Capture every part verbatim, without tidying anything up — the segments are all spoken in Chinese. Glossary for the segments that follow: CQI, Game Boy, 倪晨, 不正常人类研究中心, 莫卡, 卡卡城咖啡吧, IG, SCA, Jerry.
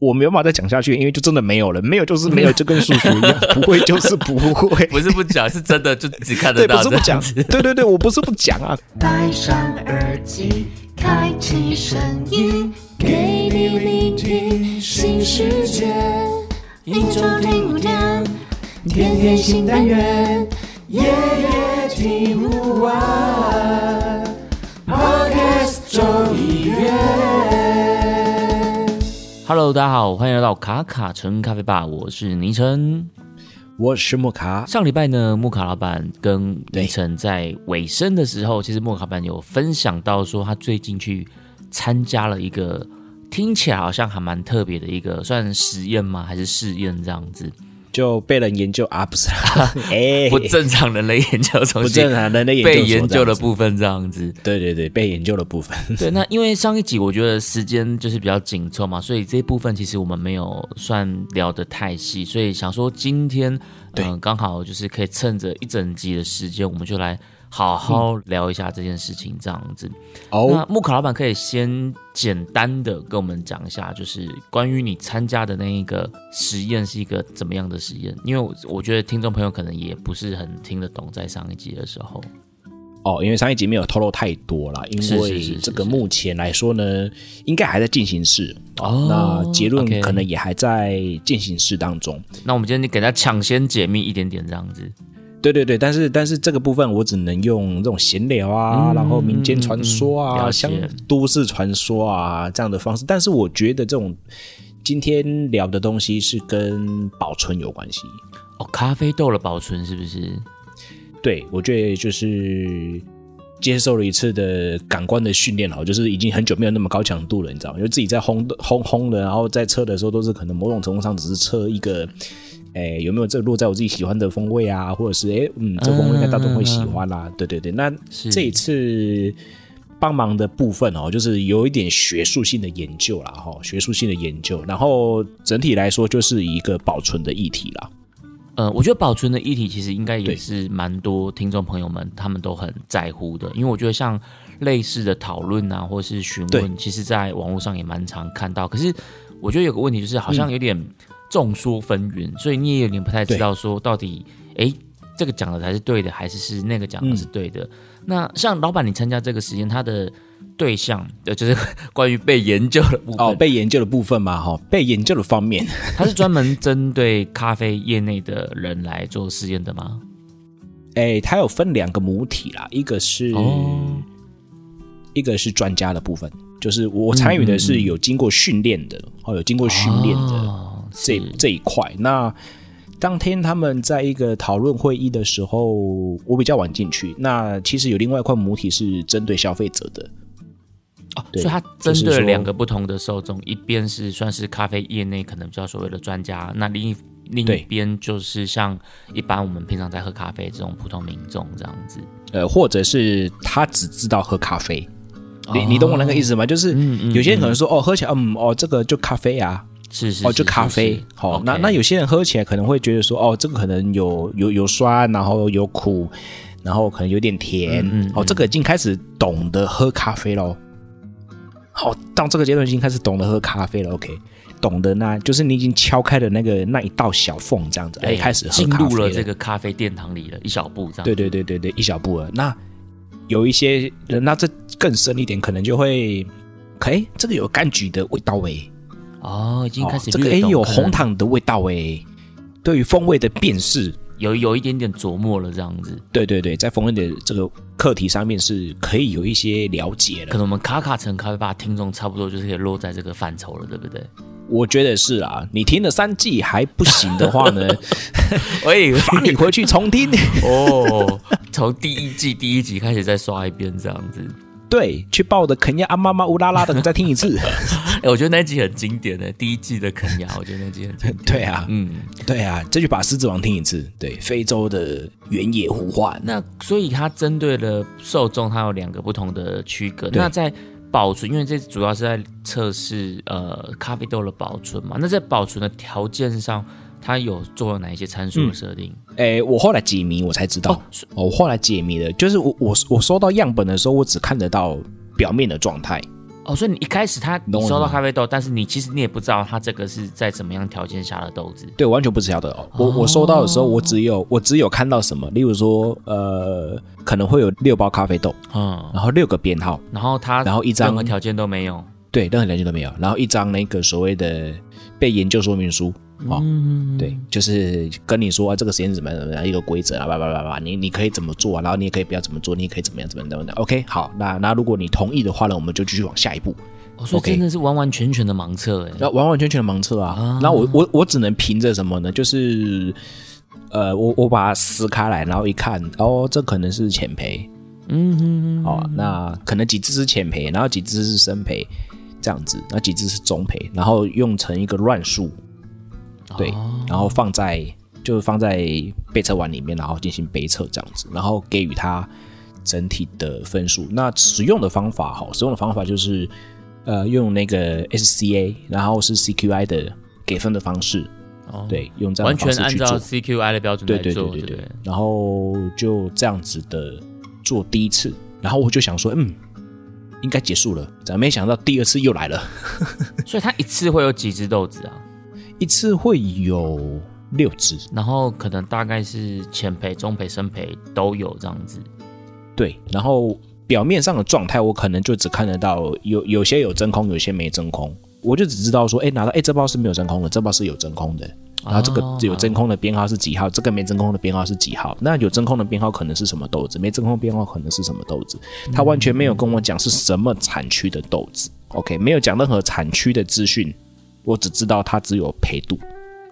我没有办法再讲下去，因为就真的没有了，没有就是没有，就跟叔叔一样，不会就是不会，不是不讲，是真的就只看得到，对，不是不讲，对对对，我不是不讲啊。戴上耳机，开启声音，给你聆听新世界，一周听五天，天天新单元，夜夜听不完 ，Podcast 周一月。Hello， 大家好，欢迎来到卡卡城咖啡吧，我是倪晨，我是莫卡。上礼拜呢，莫卡老板跟倪晨在尾声的时候，其实莫卡老板有分享到说，他最近去参加了一个听起来好像还蛮特别的一个，算实验吗？还是试验这样子？就被人研究啊，不是啦，欸、不正常人类研究中心，不正常人类研究被研究的部分这样子。对对对，被研究的部分。对，那因为上一集我觉得时间就是比较紧凑嘛，所以这一部分其实我们没有算聊得太细，所以想说今天嗯刚、呃、好就是可以趁着一整集的时间，我们就来好好聊一下这件事情这样子。哦、嗯，那木卡老板可以先简单的跟我们讲一下，就是关于你参加的那一个实验是一个怎么样的实验？因为 我, 我觉得听众朋友可能也不是很听得懂，在上一集的时候。哦，因为上一集没有透露太多啦，因为这个目前来说呢，是是是是应该还在进行式、哦、那结论可能也还在进行式当中。Okay. 那我们今天给大家抢先解密一点点这样子。对对对，但是但是这个部分我只能用这种闲聊啊、嗯、然后民间传说啊、像都市传说啊这样的方式，但是我觉得这种今天聊的东西是跟保存有关系哦，咖啡豆的保存是不是？对，我觉得就是接受了一次的感官的训练，就是已经很久没有那么高强度了，你知道吗？因为自己在烘烘烘的，然后在测的时候都是可能某种程度上只是测一个诶有没有这落在我自己喜欢的风味啊，或者是诶嗯这风味应该大众会喜欢啦、啊嗯、对对对。那这一次帮忙的部分哦，就是有一点学术性的研究啦，哈，学术性的研究，然后整体来说就是一个保存的议题啦。呃，我觉得保存的议题其实应该也是蛮多听众朋友们他们都很在乎的，因为我觉得像类似的讨论啊，或是询问，其实在网络上也蛮常看到。可是我觉得有个问题就是，好像有点众说纷纭，嗯、所以你也有点不太知道说到底，哎，这个讲的才是对的，还是是那个讲的是对的？嗯、那像老板，你参加这个实验，他的对象就是关于被研究的部分哦，被研究的部分嘛，哈，被研究的方面，它是专门针对咖啡业内的人来做试验的吗？哎、欸，它有分两个母体啦，一个是、哦、一个是专家的部分，就是我参与的是有经过训练的、嗯哦，有经过训练的、哦、这这一块。那当天他们在一个讨论会议的时候，我比较晚进去。那其实有另外一块母体是针对消费者的。哦、所以它针对了两个不同的受众、就是、一边是算是咖啡业内可能比较所谓的专家，那另一另一边就是像一般我们平常在喝咖啡这种普通民众这样子，呃，或者是他只知道喝咖啡、哦、你, 你懂我那个意思吗？就是有些人可能说、嗯嗯、哦，喝起来嗯哦，这个就咖啡啊，是是是是是哦，就咖啡好、哦 okay. 那, 那有些人喝起来可能会觉得说哦，这个可能有有有酸，然后有苦，然后可能有点甜、嗯嗯嗯、哦，这个已经开始懂得喝咖啡咯。好，到这个阶段已经开始懂得喝咖啡了 ，OK， 懂得呢，就是你已经敲开了那个那一道小缝，这样子，哎，开始喝咖啡了，进入了这个咖啡殿堂里了，一小步这样。对对对对对，一小步了。那有一些人，那这更深一点，可能就会，哎，这个有柑橘的味道哎，哦，已经开始、哦、这个哎有红糖的味道哎，对于风味的辨识有有一点点琢磨了这样子。对对对，在风味的这个课题上面是可以有一些了解的。可能我们卡卡城咖啡吧听众差不多就是可以落在这个范畴了，对不对？我觉得是啊，你听了三季还不行的话呢，喂，罚你回去重听哦，从第一季第一集开始再刷一遍这样子。对，去报我的肯亚阿妈妈乌拉拉的，你再听一次。哎、欸，我觉得那一集很经典的，第一季的肯亚，我觉得那集很经典。对啊，嗯，对啊，这就把狮子王听一次。对，非洲的原野呼唤。那所以它针对的受众，它有两个不同的区隔。那在保存，因为这主要是在测试呃咖啡豆的保存嘛。那在保存的条件上，它有做哪一些参数的设定？哎、嗯欸，我后来解谜我才知道，哦、我后来解谜了，就是我我我收到样本的时候，我只看得到表面的状态，哦，所以你一开始他你收到咖啡豆，但是你其实你也不知道它这个是在怎么样条件下的豆子。对，完全不知道的哦。我我收到的时候，我只有我只有看到什么，例如说呃，可能会有六包咖啡豆，嗯，然后六个编号，然后它然后一张任何条件都没有，对，任何条件都没有，然后一张那个所谓的被研究说明书。哦、嗯，对，就是跟你说、啊、这个实验怎么怎么样一个规则啊，叭叭叭叭，你你可以怎么做啊，然后你也可以不要怎么做，你也可以怎么样怎么样怎么样。OK， 好，那那如果你同意的话呢，我们就继续往下一步。我说、哦 okay、真的是完完全全的盲测哎、欸，完完全全的盲测啊。那、啊、我我我只能凭着什么呢？就是呃，我我把它撕开来，然后一看，哦，这可能是浅焙，嗯哼哼，哦，那可能几只是浅焙，然后几只是深焙，这样子，那几只是中焙，然后用成一个乱数。对，然后放在就是放在杯测碗里面，然后进行杯测这样子，然后给予它整体的分数。那使用的方法好，使用的方法就是呃用那个 S C A， 然后是 C Q I 的给分的方式，哦、对，用这样的方式去做，完全按照 C Q I 的标准来做，对对对对 对, 对, 对。然后就这样子的做第一次，然后我就想说，嗯。应该结束了，咱没想到第二次又来了。所以它一次会有几只豆子啊？一次会有六只，然后可能大概是浅焙、中焙、深焙都有这样子。对，然后表面上的状态，我可能就只看得到有有些有真空，有些没真空，我就只知道说，哎、欸，拿到哎、欸、这包是没有真空的，这包是有真空的。然后这个有真空的编号是几号，这个没真空的编号是几号，那有真空的编号可能是什么豆子，没真空的编号可能是什么豆子，他完全没有跟我讲是什么产区的豆子， OK， 没有讲任何产区的资讯，我只知道它只有焙度、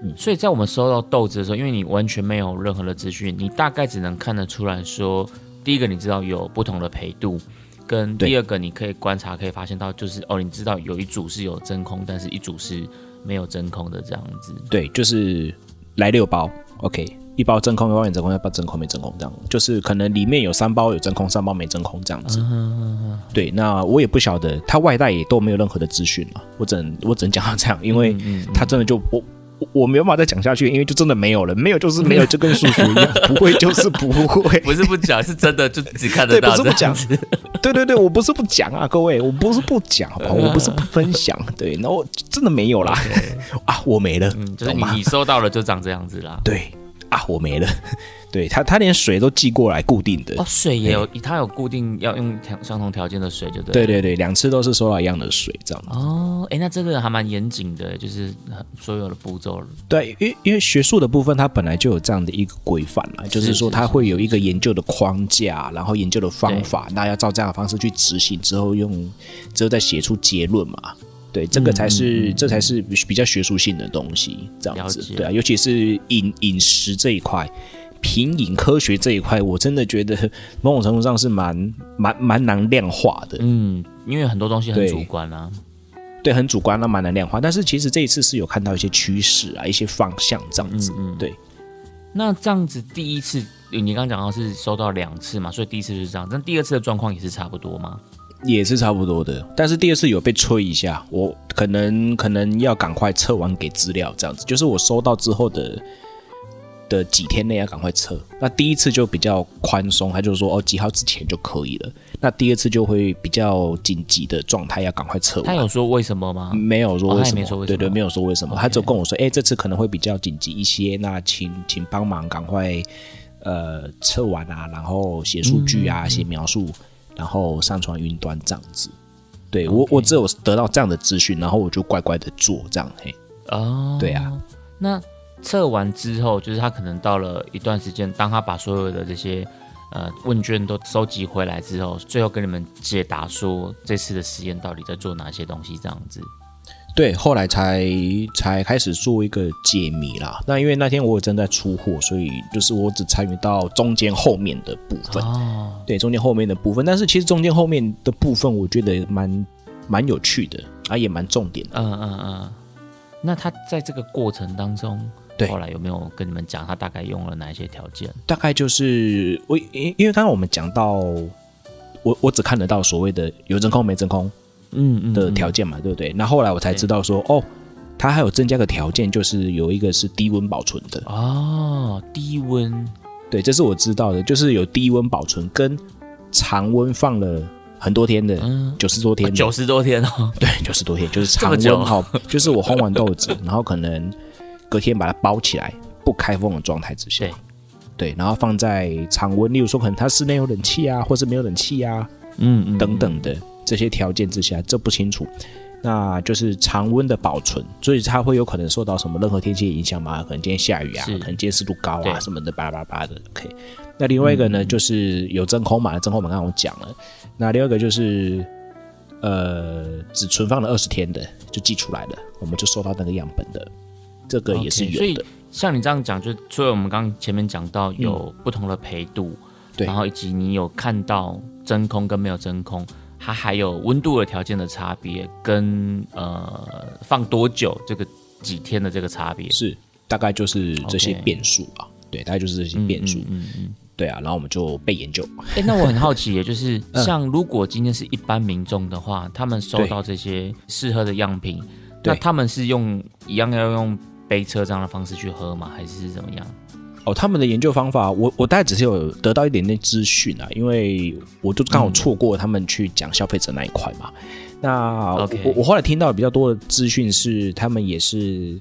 嗯、所以在我们收到豆子的时候，因为你完全没有任何的资讯，你大概只能看得出来说，第一个你知道有不同的焙度，跟第二个你可以观察可以发现到就是哦，你知道有一组是有真空，但是一组是没有真空的这样子，对，就是来六包 ，OK， 一包真空，一包没真空，一包真空没真空，这样，就是可能里面有三包有真空，三包没真空这样子。嗯、对，那我也不晓得，他外带也都没有任何的资讯了，我只能我只能讲到这样，因为他真的就、嗯嗯嗯、我我没有办法再讲下去，因为就真的没有了，没有就是没有，就跟叔叔一样，不会就是不会，不是不讲，是真的就只看得到这样子。对对对，我不是不讲啊，各位，我不是不讲，好不好？我不是不分享，对，然后真的没有啦， okay. 啊，我没了，嗯、就是 你, 你收到了就长这样子啦，对，啊，我没了，对他，他连水都寄过来固定的，哦，水也有，他有固定要用相同条件的水就对了，对对对，两次都是收到一样的水这样子，哦，哎，那这个还蛮严谨的，就是所有的步骤，对，因为因为学术的部分它本来就有这样的一个规范啦，就是说它会有一个研究的框架，然后研究的方法，那要照这样的方式去执行之后用，之后再写出结论嘛。对，这个才是、嗯、这才是比较学术性的东西，这样子，对啊，尤其是饮饮食这一块，品饮科学这一块，我真的觉得某种程度上是蛮蛮蛮难量化的，嗯，因为很多东西很主观啊，对，对很主观、啊，那蛮难量化。但是其实这一次是有看到一些趋势啊，一些方向这样子，嗯嗯、对。那这样子，第一次你刚刚讲到是收到两次嘛，所以第一次就是这样，但第二次的状况也是差不多吗？也是差不多的，但是第二次有被催一下，我可能可能要赶快测完给资料这样子，就是我收到之后的的几天内要赶快测。那第一次就比较宽松，他就说哦几号之前就可以了。那第二次就会比较紧急的状态，要赶快测完。他有说为什么吗？没有说为什么，哦、對, 对对，没有说为什么， okay. 他就跟我说，哎、欸，这次可能会比较紧急一些，那请请帮忙赶快呃测完啊，然后写数据啊，写、嗯、描述。然后上传云端这样子，对、okay. 我我只有得到这样的资讯，然后我就乖乖的做这样嘿。哦、oh, ，对啊。那测完之后，就是他可能到了一段时间，当他把所有的这些呃问卷都收集回来之后，最后跟你们解答说这次的实验到底在做哪些东西这样子。对，后来才才开始做一个解谜啦。那因为那天我正在出货，所以就是我只参与到中间后面的部分。哦、对，中间后面的部分，但是其实中间后面的部分，我觉得蛮蛮有趣的啊，也蛮重点的。嗯嗯嗯。那他在这个过程当中，对，后来有没有跟你们讲他大概用了哪一些条件？大概就是我因为刚刚我们讲到，我我只看得到所谓的有真空没真空。嗯, 嗯, 嗯的条件嘛，对不对？那后来我才知道说，哦，它还有增加个条件，就是有一个是低温保存的哦，低温，对，这是我知道的，就是有低温保存跟常温放了很多天的，九十、嗯、多天，九十多天哦，对，九十多天，就是常温好，就是我烘完豆子，然后可能隔天把它包起来，不开封的状态之下，对，对，然后放在常温，例如说可能它室内有冷气啊，或是没有冷气啊，嗯，嗯等等的这些条件之下，这不清楚。那就是常温的保存，所以它会有可能受到什么任何天气影响吗？可能今天下雨啊，可能今天湿度高啊什么的，叭叭叭的。OK。那另外一个呢，嗯、就是有真空嘛，真空嘛，刚刚我讲了。那另外一个就是，呃，只存放了二十天的就寄出来了，我们就收到那个样本的，这个也是有的。Okay, 所以像你这样讲，就所以我们刚刚前面讲到有不同的焙度，嗯、然后以及你有看到真空跟没有真空。它还有温度的条件的差别，跟呃放多久这个几天的这个差别是大概就是这些变数啊， okay. 对，大概就是这些变数，嗯嗯嗯，对啊，然后我们就被研究。欸、那我很好奇，就是像如果今天是一般民众的话，他们收到这些试喝的样品，那他们是用一样要用杯测这样的方式去喝吗？还是怎么样？哦，他们的研究方法，我我大概只是有得到一点点资讯啊，因为我就刚好错过他们去讲消费者那一块嘛。嗯、那 Okay. 我我后来听到比较多的资讯是，他们也是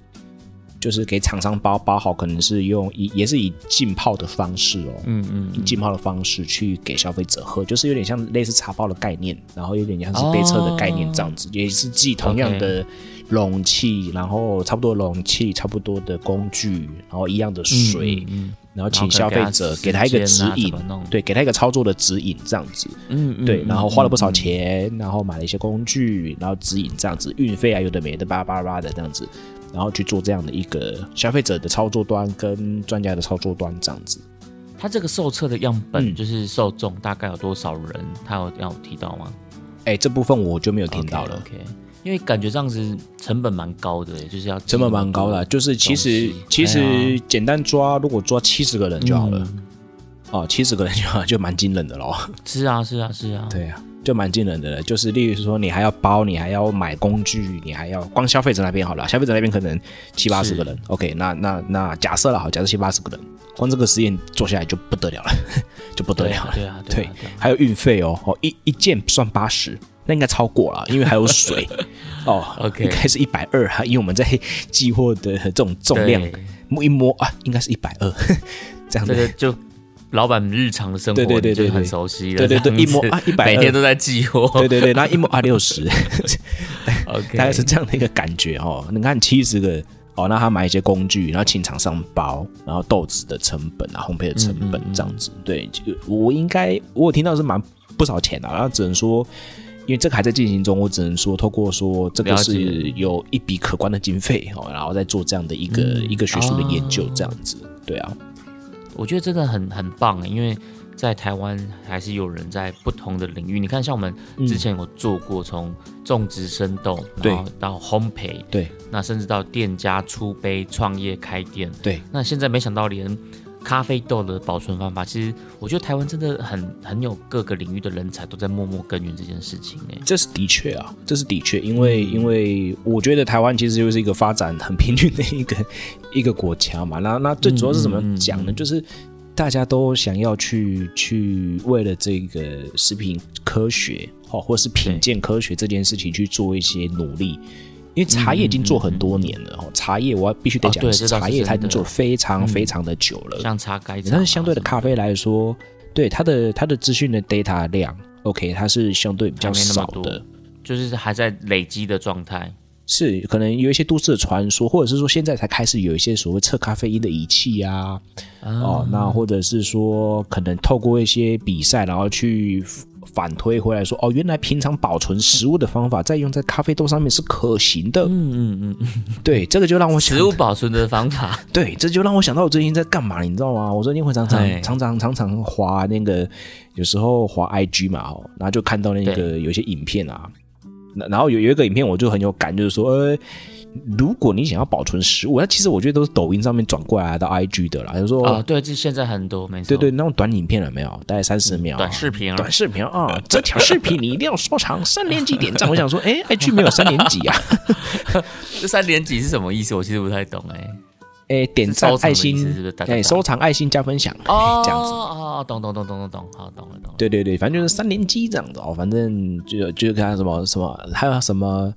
就是给厂商包包好，可能是用也是以浸泡的方式哦，嗯 嗯, 嗯，浸泡的方式去给消费者喝，就是有点像类似茶包的概念，然后有点像是杯测的概念这样子，哦、也是寄同样的。Okay.容器，然后差不多容器，差不多的工具，然后一样的水，嗯嗯、然后请消费者给 他, 给他一个指引，啊、对，给他一个操作的指引，这样子，嗯嗯、对，然后花了不少钱，嗯、然后买了一些工具，然后指引这样子，运费啊，有的没的，叭叭叭的这样子，然后去做这样的一个消费者的操作端跟专家的操作端这样子。他这个受测的样本就是受众大概有多少人？嗯、他有要提到吗？哎、欸，这部分我就没有听到了。Okay, okay.因为感觉这样子成本蛮高的，就是要成本蛮高的，就是其实其实简单抓，如果抓七十个人就好了，嗯、哦，七十个人就好就蛮惊人的喽。是啊，是啊，是啊，对啊，就蛮惊人的了。就是例如说，你还要包，你还要买工具，你还要光消费者那边好了，消费者那边可能七八十个人。OK， 那那那假设了好，假设七八十个人，光这个实验做下来就不得了了，就不得了了。对啊，对，还有运费哦，哦一一件算八十。那应该超过了，因为还有水哦。OK， 应该是一百二哈，因为我们在寄货的这种重量摸一摸啊，应该是一百二这样子。这个就老板日常的生活，对对对对，很熟悉了。对对对，一摸啊，一百二，每天都在寄货。对对对，然后一摸啊，六十。OK， 大概是这样的一个感觉哦。你看七十个哦，那他买一些工具，然后请厂商包，然后豆子的成本啊，烘焙的成本这样子。对，我应该我有听到是蛮不少钱的，然后只能说。因为这个还在进行中，我只能说，透过说这个是有一笔可观的经费，然后再做这样的一个、嗯、一个学术的研究，这样子，啊对啊，我觉得真的很很棒，因为在台湾还是有人在不同的领域，你看，像我们之前有做过从种植生豆，嗯、然后到烘焙，对，那甚至到店家出杯、创业开店，对，那现在没想到连。咖啡豆的保存方法，其实我觉得台湾真的很很有各个领域的人才都在默默耕耘这件事情、欸、这是的确啊，这是的确，因为、嗯、因为我觉得台湾其实就是一个发展很平均的一个一个国家嘛，那那最主要是怎么讲呢？嗯、就是大家都想要去去为了这个食品科学或是品鉴科学这件事情去做一些努力。因为茶叶已经做很多年了、嗯嗯嗯、茶叶我必须得讲、哦、茶叶它已经做非常非常的久了，嗯、像茶改茶，但是相对的咖啡来说，对它的它的资讯的 data 量 ，OK， 它是相对比较少的，就是还在累积的状态。是，可能有一些都市的传说，或者是说现在才开始有一些所谓测咖啡因的仪器啊，啊哦，那或者是说可能透过一些比赛，然后去。反推回来说，哦，原来平常保存食物的方法，再用在咖啡豆上面是可行的。嗯嗯嗯，对，这个就让我想食物保存的方法，对，这就让我想到我最近在干嘛，你知道吗？我最近会常常常常常常滑那个，有时候滑 I G 嘛，然后就看到那个有些影片啊，然后有有一个影片我就很有感，就是说，呃。如果你想要保存食物，那其实我觉得都是抖音上面转过来到 I G 的啦。就是说啊、哦，对，这现在很多，没错，对对，那种短影片了没有？大概三十秒、啊，短视频、啊，短视频啊、哦，这条视频你一定要收藏三连击点赞。我想说，哎 ，I G 没有三连击啊？这三连击是什么意思？我其实不太懂哎、欸。诶、欸、点赞爱心，哎，收藏爱心加分享，哦，这样子，哦，懂懂懂懂懂懂，好，懂了懂了。对对对，反正就是三连击这样子哦，反正就就看什么什么，还有什么。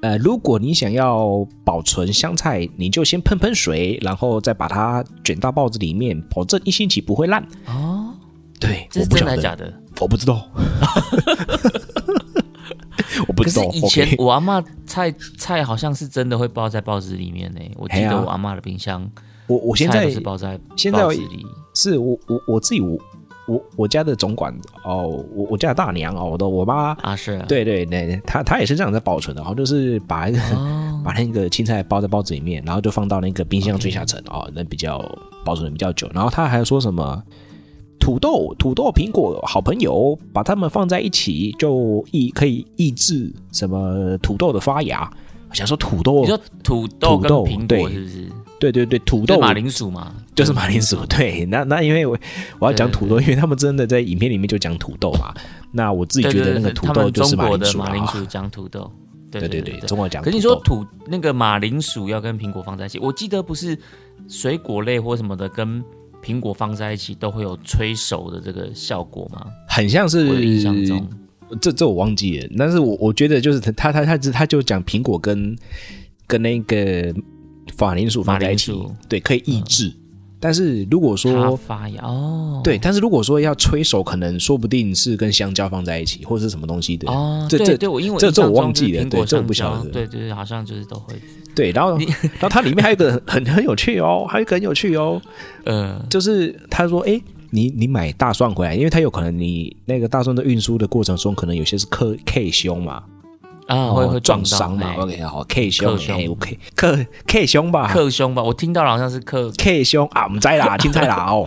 呃，如果你想要保存香菜，你就先喷喷水，然后再把它卷到报纸里面，保证一星期不会烂。哦，对，这是真的假的？我不知道，我不知道。可是以前我阿嬤菜菜好像是真的会包在报纸里面呢、欸。我记得我阿嬤的冰箱，我我现在是包在报纸里。是我我我自己我。我, 我家的总管哦，我我家的大娘哦，我的我妈啊是啊，对对对，她她也是这样在保存的，然后就是把那个、哦、把那个青菜包在包子里面，然后就放到那个冰箱最下层、okay. 哦，那比较保存的比较久。然后她还说什么土豆、土豆、苹果好朋友，把它们放在一起就抑可以抑制什么土豆的发芽。我想说土豆，你说土豆跟苹果是不是？对对对，土豆、就是、马铃薯嘛，就是马铃薯。对，那那因为我我要讲土豆，因为他们真的在影片里面就讲土豆嘛。那我自己觉得那个土豆就是马铃薯、啊、对对对对，他们中国的马铃薯讲土豆，对对 对, 对, 对, 对，中国讲土豆。可是你说土那个马铃薯要跟苹果放在一起，我记得不是水果类或什么的跟苹果放在一起都会有催熟的这个效果吗？很像是我的印象中，这这我忘记了。但是我我觉得就是他他他他就讲苹果跟跟那个。法铃薯放在一起，对，可以抑制。嗯、但是如果说发芽哦，对，但是如果说要催熟，可能说不定是跟香蕉放在一起，或者是什么东西的。哦，这对对，我因为这这我忘记了，对，这我不晓得。对对，好像就是都会。对，然后然后它里面还有一个很很有趣哦，还有一个很有趣哦，嗯，就是他说，哎、欸，你你买大蒜回来，因为它有可能你那个大蒜的运输的过程中，可能有些是 K K 胸嘛。啊，会会撞伤嘛 ？OK， 好 ，K 胸 ，OK，K K 胸吧 ，K 胸吧，我听到好像是 K K 胸啊，我们在啦，青菜啦哦，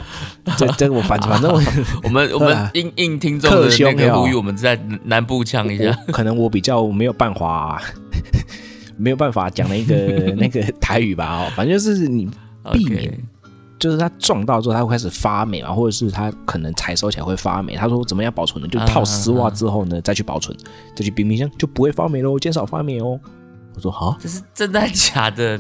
这这个我反反正我我们我们应应听众的那个呼吁，我们在南部呛一下，可能我比较没有办法、啊，没有办法讲那个那个台语吧哦，反正就是你避免。Okay.就是它撞到之后，它会开始发霉嘛，或者是它可能采收起来会发霉。他说怎么样保存呢？就套丝袜之后呢，再去保存，再去冰冰箱就不会发霉喽，减少发霉哦。我说好，这是真的假的？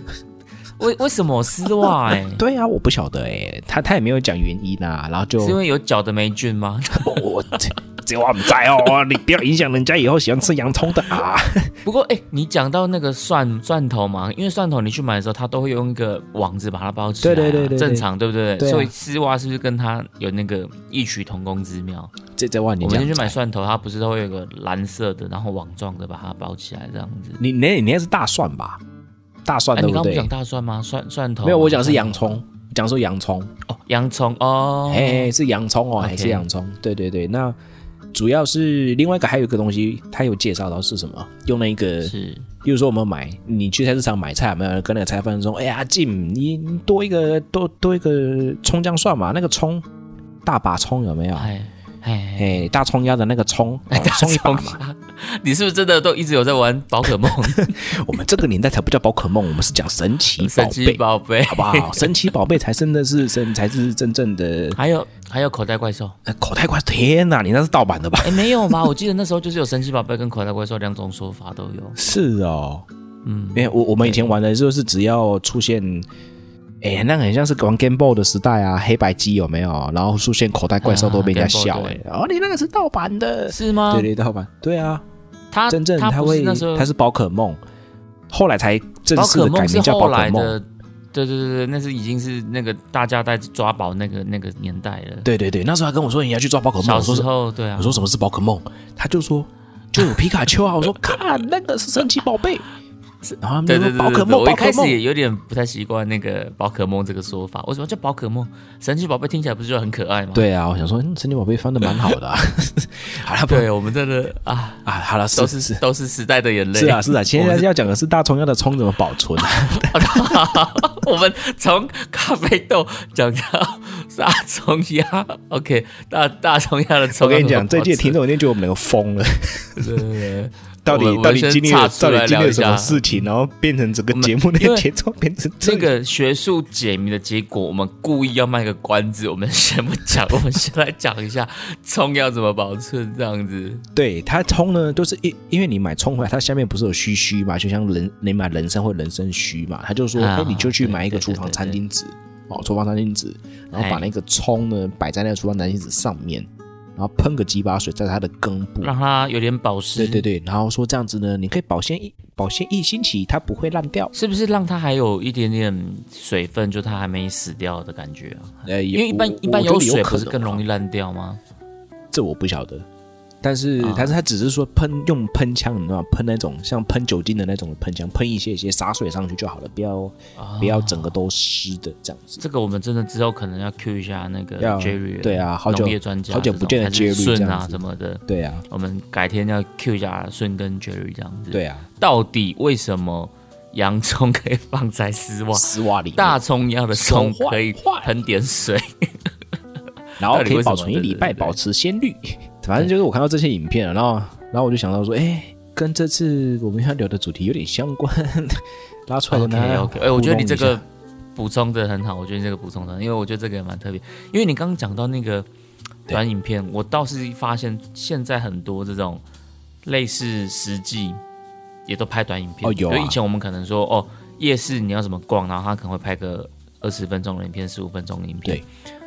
为为什么丝袜、欸？哎，对啊，我不晓得哎、欸，他他也没有讲原因啊。然后就是因为有脚的霉菌吗？我这我不知道哦，你不要影响人家以后喜欢吃洋葱的啊。不过哎、欸，你讲到那个蒜蒜头嘛，因为蒜头你去买的时候，它都会用一个网子把它包起来、啊，对对 对, 对, 对正常对不 对, 对、啊？所以丝袜是不是跟它有那个异曲同工之妙？这这我你我们去买蒜头，它不是都会有一个蓝色的，然后网状的把它包起来这样子？你你你那是大蒜吧？大蒜对不对？啊、你刚不讲大蒜吗？蒜蒜头没有，我讲是洋葱，讲说洋葱哦，洋葱哦，哎、欸、是洋葱哦，还、okay. 是洋葱？对对对，那。主要是另外一个还有一个东西，他有介绍到是什么？用那个是，比如说我们买，你去菜市场买菜，有没有跟那个菜贩说：“哎呀，进你多一个多多一个葱姜蒜嘛，那个葱大把葱有没有？哎哎，大葱鸭的那个葱，葱、哦、一把嘛。”你是不是真的都一直有在玩宝可梦？我们这个年代才不叫宝可梦，我们是讲神奇宝贝，神奇宝贝好不好？神奇宝贝才真的是真，才是真正的。还有还有口袋怪兽，口袋怪兽，天哪，你那是盗版的吧？哎，没有吧？我记得那时候就是有神奇宝贝跟口袋怪兽两种说法都有。是哦，嗯，因为我我们以前玩的就是只要出现。哎、欸，那很像是玩 Game Boy 的时代啊，黑白机有没有？然后出现口袋怪兽都被人家笑哎、欸啊，哦，你那个是盗版的，是吗？对对，盗版，对啊，他真正他会他是宝可梦，后来才正式的改名叫宝可梦。对对对对，那是已经是那个大家在抓宝那个那个年代了。对对对，那时候他跟我说你要去抓宝可梦，小时候对啊，我说什么是宝可梦，他就说就有皮卡丘啊，我说看那个是神奇宝贝。然后对对对对，宝可梦，我一开始也有点不太习惯那个宝可梦这个说法。为什么叫宝可梦？神奇宝贝听起来不是就很可爱吗？对啊，我想说，嗯、神奇宝贝翻得蛮好的、啊。好了，对我们真的啊啊，好了，都是都是时代的眼泪。是啊是啊，现在要讲的是大葱要的葱怎么保存、啊。我们从咖啡豆讲到大葱鸭 ，OK， 大大葱鸭的葱。我跟你讲，这届听众一定觉得我们两个疯了。对对对。到底到底经历了到底经历了什么事情，然后变成整个节目的节奏变成这个学术解谜的结果。我们故意要卖个关子，我们先不讲，我们先来讲一下葱要怎么保存这样子。对，它葱呢，就是因为你买葱回来，它下面不是有须须嘛，就像人你买人参或人参须嘛，他就说、啊、你就去买一个厨房餐巾纸，哦，厨房餐巾纸，然后把那个葱呢摆在那个厨房餐巾纸上面。然后喷个几把水在它的根部，让它有点保湿。对对对，然后说这样子呢，你可以保鲜一保鲜一星期，它不会烂掉。是不是让它还有一点点水分，就它还没死掉的感觉啊？呃、因为一般一般有水不是更容易烂掉吗？这我不晓得，但是、啊、但是它只是说喷用喷枪，你知道吗？喷那种像喷酒精的那种喷枪，喷一些一些洒水上去就好了，不要、啊、不要整个都湿的这样子。这个我们真的之后可能要 Q 一下那个 Jerry， 对啊，好久农业专家，好久不见的 Jerry 顺啊什么的，对啊，我们改天要 Q 一下顺跟 Jerry 这样子，对啊，到底为什么洋葱可以放在丝袜丝袜里，大葱一样的葱可以喷点水，然后可以保存一礼拜，保持鲜绿。反正就是我看到这些影片了，然后然后我就想到说，哎、欸，跟这次我们要聊的主题有点相关，拉出来跟大家。哎、okay, okay. 欸，我觉得你这个补充的很好，我觉得你这个补充的，因为我觉得这个也蛮特别。因为你刚刚讲到那个短影片，我倒是发现现在很多这种类似实际也都拍短影片。哦，有啊。就以前我们可能说，哦，夜市你要怎么逛，然后他可能会拍个二十分钟的影片，十五分钟的影片。对。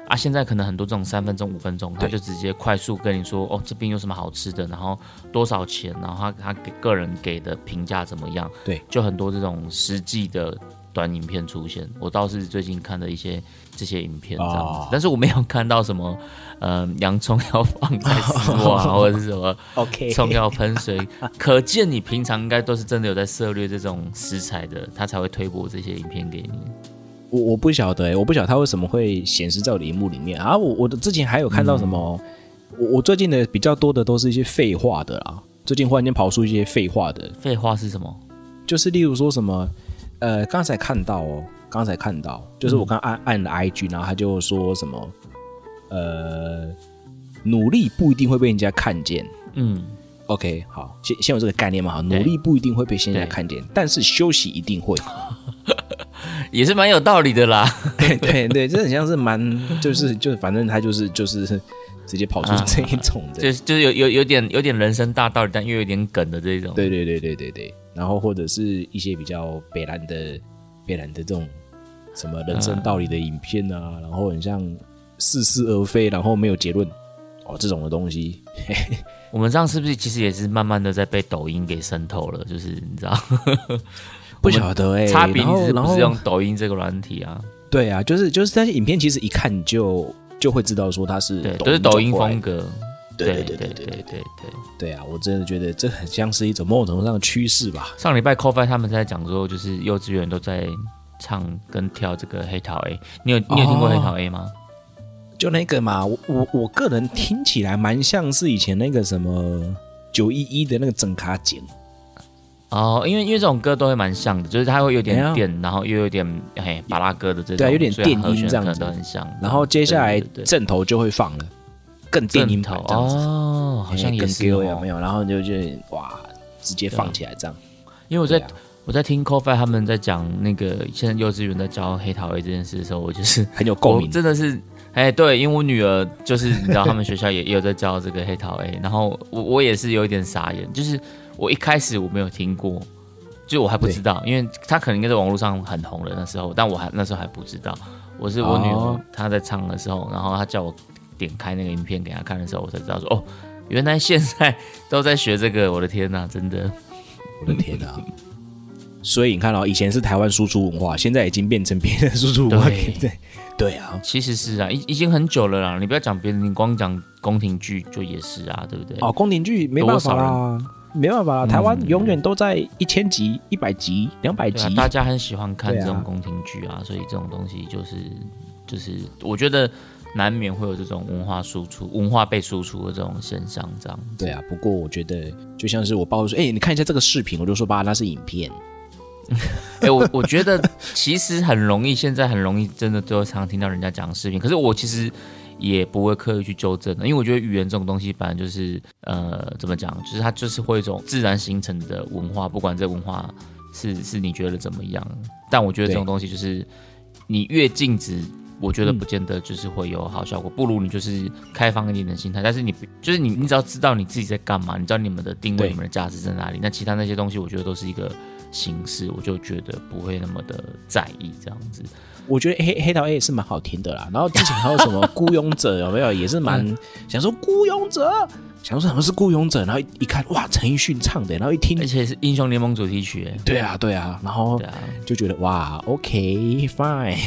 啊，现在可能很多这种三分钟、五分钟，他就直接快速跟你说，哦，这边有什么好吃的，然后多少钱，然后他他个人给的评价怎么样？对，就很多这种实际的短影片出现。我倒是最近看的一些这些影片这样子， oh. 但是我没有看到什么，呃，洋葱要放在丝袜、oh. 或者是什么 ，OK， 葱要喷水。可见你平常应该都是真的有在涉猎这种食材的，他才会推播这些影片给你。我, 我不晓得、欸、我不晓得它为什么会显示在我的荧幕里面啊！我我之前还有看到什么、嗯我，我最近的比较多的都是一些废话的啦。最近忽然间跑出一些废话的。废话是什么？就是例如说什么，呃，刚才看到哦，刚才看到，就是我刚 按,、嗯、按了 I G， 然后他就说什么，呃，努力不一定会被人家看见。嗯 ，OK， 好，先先有这个概念嘛，好，努力不一定会被人家看见，但是休息一定会。也是蛮有道理的啦對，对对，这很像是蛮就是就是，反正他就是就是直接跑出这一种的，啊、就是就是有有有点有点人生大道理，但又有点梗的这一种。对对对对对对，然后或者是一些比较北兰的北兰的这种什么人生道理的影片啊，啊然后很像似是而非，然后没有结论哦这种的东西。我们这样是不是其实也是慢慢的在被抖音给渗透了？就是你知道。不晓得哎、欸，差别你是不是用抖音这个软体啊？对啊，就是就是那些影片，其实一看就就会知道说它是对，都是抖音风格。对对对对对对对 对, 對, 對, 對啊！我真的觉得这很像是一种某种程度上的趋势吧。上礼拜 Coffee 他们在讲说，就是幼稚园都在唱跟跳这个黑桃 A， 你有你有听过黑桃 A 吗？哦、就那个嘛，我我我个人听起来蛮像是以前那个什么九一一的那个整卡剪。哦，因为因为这种歌都会蛮像的，就是它会有点电，啊、然后又有点嘿巴拉歌的这种，对、啊，有点电音这样子都很像。然后接下来正头就会放了，更电音版这样子，哦，好像也是有、哦、没有？然后就就哇，直接放起来这样。因为我在、啊、我在听 Coffee 他们在讲那个现在幼稚园在教黑桃 A 这件事的时候，我就是很有共鸣，真的是。哎、欸，对，因为我女儿就是你知道，他们学校 也, 也有在教这个黑桃 A， 然后 我, 我也是有一点傻眼，就是我一开始我没有听过，就我还不知道，因为她可能应该在网络上很红了那时候，但我还那时候还不知道，我是我女儿她在唱的时候，哦、然后她叫我点开那个影片给她看的时候，我才知道说哦，原来现在都在学这个，我的天哪、啊，真的，我的天哪、啊！所以你看到、哦、以前是台湾输出文化，现在已经变成别人输出文化，对不对？对啊，其实是啊，已经很久了啦。你不要讲别人，你光讲宫廷剧就也是啊，对不对？哦，宫廷剧没办法啦，没办法啦，嗯、台湾永远都在一千集、一百集、两百集、啊，大家很喜欢看这种宫廷剧啊，啊所以这种东西就是就是，我觉得难免会有这种文化输出、文化被输出的这种现象，这样。对啊，不过我觉得就像是我爸说，哎、欸，你看一下这个视频，我就说吧，那是影片。欸、我, 我觉得其实很容易，现在很容易，真的都常听到人家讲视频。可是我其实也不会刻意去纠正的，因为我觉得语言这种东西反正就是呃怎么讲，就是它就是会一种自然形成的文化，不管这文化是是你觉得怎么样，但我觉得这种东西就是你越禁止，我觉得不见得就是会有好效果，不如你就是开放一点的心态，但是你就是你你只要知道你自己在干嘛，你知道你们的定位、你们的价值在哪里，那其他那些东西我觉得都是一个形式，我就觉得不会那么的在意这样子。我觉得黑黑桃 A 也是蛮好听的啦，然后之前还有什么孤勇者有没有也是蛮、嗯、想说孤勇者，想说什么是孤勇者，然后 一, 一看哇陈奕迅唱的，然后一听而且是英雄联盟主题曲，对啊对啊，然后就觉得哇 OK fine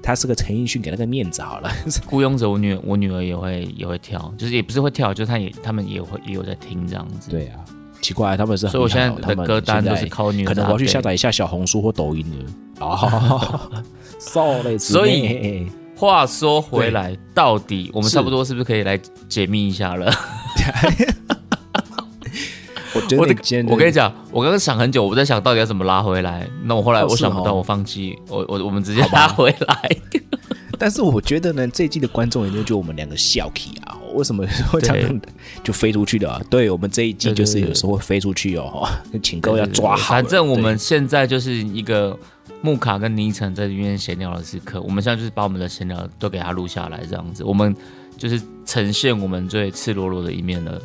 他是个陈奕迅，给他个面子好了。孤勇者我女我女儿也会也会跳，就是也不是会跳，就是他也他们也会也有在听这样子。对啊，奇怪他们是很好，所以我现在的歌单都是靠女儿，可能我要去下载一下小红书或抖音了。哦Sorry, 所以话说回来，到底我们差不多是不是可以来解密一下了？我觉得我的我跟你讲，我刚刚想很久，我在想到底要怎么拉回来。那我后来我想不到，我放弃，我我我们直接拉回来。但是我觉得呢，这一季的观众也就觉得我们两个笑气啊，为什么会这样就飞出去的啊？对，我们这一季就是有时候会飞出去哦，请各位要抓好。反正我们现在就是一个。木卡跟倪晨在里面闲聊的时刻，我们现在就是把我们的闲聊都给他录下来，这样子，我们就是呈现我们最赤裸裸的一面了。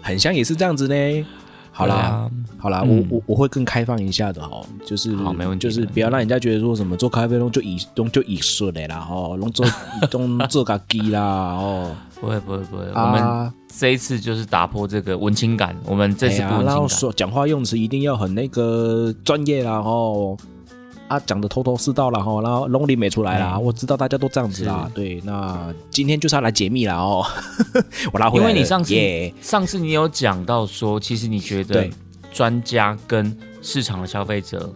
很像也是这样子呢。好啦，啊、好啦，嗯、我我我会更开放一下的哦，就是好，没问题，就是不要让人家觉得说什么做咖啡弄就以弄就以说的啦哦，弄做弄做咖喱啦哦，不会不会不会、啊，我们这一次就是打破这个文青感，我们这次不文青感，然后说讲话用词一定要很那个专业啦哦。他、啊、讲的头头是道啦，然后 Lonely 没出来啦、嗯，我知道大家都这样子啦。对，那今天就是要来解密啦哦。我拉回来了，因为你上次、yeah、上次你有讲到说，其实你觉得专家跟市场的消费者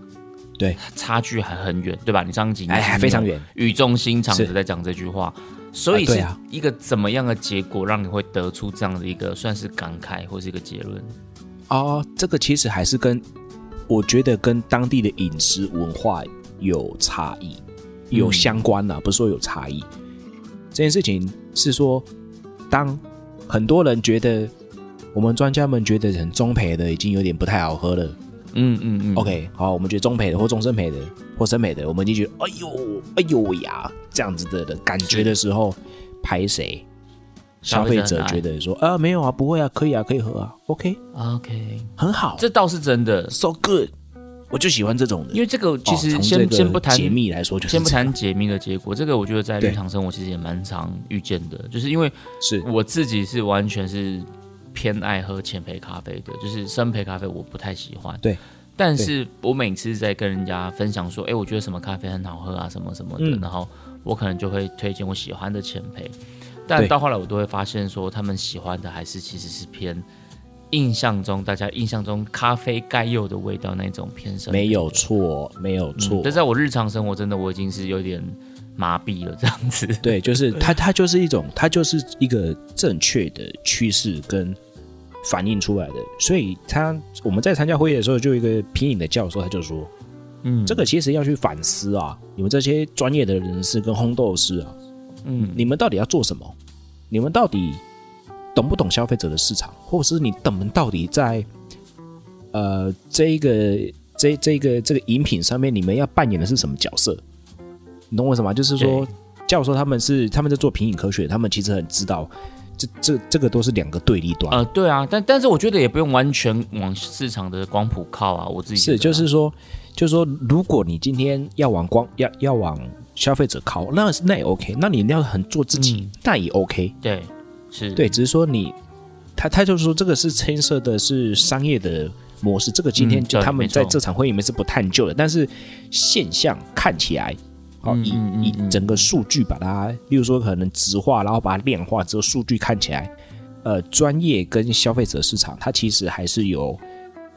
对差距还很远，对吧？你上集哎非常远，语重心长的在讲这句话，所以是一个怎么样的结果让你会得出这样的一个算是感慨或是一个结论？哦，这个其实还是跟。我觉得跟当地的饮食文化有差异，有相关啦、啊嗯、不是说有差异。这件事情是说，当很多人觉得我们专家们觉得很中培的已经有点不太好喝了，嗯嗯嗯 ，OK， 好，我们觉得中培的或中生培的或生培的，我们已经觉得哎呦哎呦呀这样子的的感觉的时候，拍谁？消费者觉得说啊没有啊不会啊可以啊可以喝啊 OK OK 很好，这倒是真的 so good， 我就喜欢这种的，因为这个其实先、哦、先不谈解密来说就是先不谈解密的结果，这个我觉得在日常生活其实也蛮常遇见的，就是因为我自己是完全是偏爱喝浅焙咖啡的，就是深焙咖啡我不太喜欢，对，但是我每次在跟人家分享说哎、欸、我觉得什么咖啡很好喝啊什么什么的、嗯、然后我可能就会推荐我喜欢的浅焙，但到后来我都会发现说他们喜欢的还是其实是偏印象中大家印象中咖啡该有的味道那种偏深，没有错没有错、嗯、但在我日常生活真的我已经是有点麻痹了这样子，对，就是它它就是一种它就是一个正确的趋势跟反映出来的，所以他我们在参加会议的时候就有一个品饮的教授他就说嗯，这个其实要去反思啊，你们这些专业的人士跟烘豆师啊嗯、你们到底要做什么？你们到底懂不懂消费者的市场，或者是你们到底在呃这个这这个这个饮品上面，你们要扮演的是什么角色？你懂我什么？就是说，教授他们是他们在做品饮科学，他们其实很知道，这这这个都是两个对立端。呃，对啊，但但是我觉得也不用完全往市场的光谱靠啊，我自己觉得、啊、是就是说，就是说，如果你今天要往光要要往消费者靠，那那也 OK， 那你要很做自己、嗯、那也 OK， 对，是，对，只是说你他他就说这个是牵涉的是商业的模式，这个今天就他们在这场会议里面是不探究的、嗯、但是现象看起来、哦嗯、以, 以整个数据把它例如说可能质化然后把它量化之后，数据看起来呃，专业跟消费者市场它其实还是有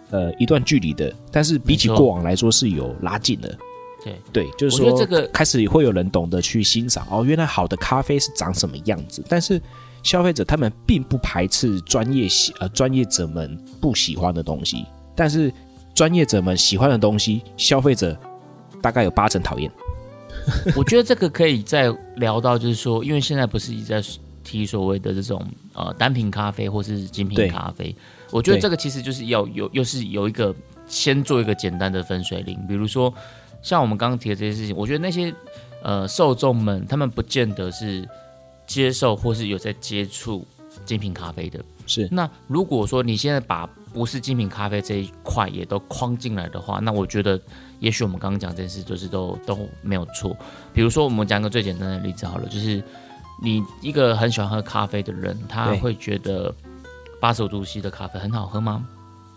呃一段距离的，但是比起过往来说是有拉近的，对, 对，就是说，我觉得这个开始会有人懂得去欣赏哦，原来好的咖啡是长什么样子。但是消费者他们并不排斥专业呃专业者们不喜欢的东西，但是专业者们喜欢的东西，消费者大概有八成讨厌。我觉得这个可以再聊到，就是说，因为现在不是一直在提所谓的这种呃单品咖啡或是精品咖啡，我觉得这个其实就是要有，又是有一个先做一个简单的分水岭。比如说像我们刚刚提的这些事情，我觉得那些呃受众们，他们不见得是接受或是有在接触精品咖啡的。是，那如果说你现在把不是精品咖啡这一块也都框进来的话，那我觉得也许我们刚刚讲这件事就是都都没有错。比如说我们讲一个最简单的例子好了，就是你一个很喜欢喝咖啡的人，他会觉得八十五度 C 的咖啡很好喝吗？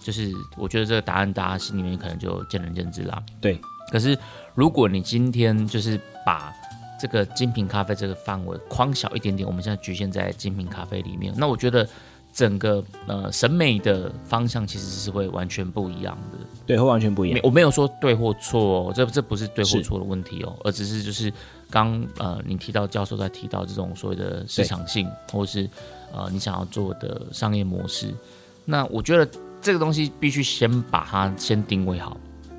就是我觉得这个答案大家心里面可能就见仁见智啦。对，可是如果你今天就是把这个精品咖啡这个范围框小一点点，我们现在局限在精品咖啡里面，那我觉得整个呃审美的方向其实是会完全不一样的，对，会完全不一样。我没有说对或错哦，这这不是对或错的问题哦，而只是就是刚呃你提到教授在提到这种所谓的市场性，或是呃你想要做的商业模式，那我觉得这个东西必须先把它先定位好。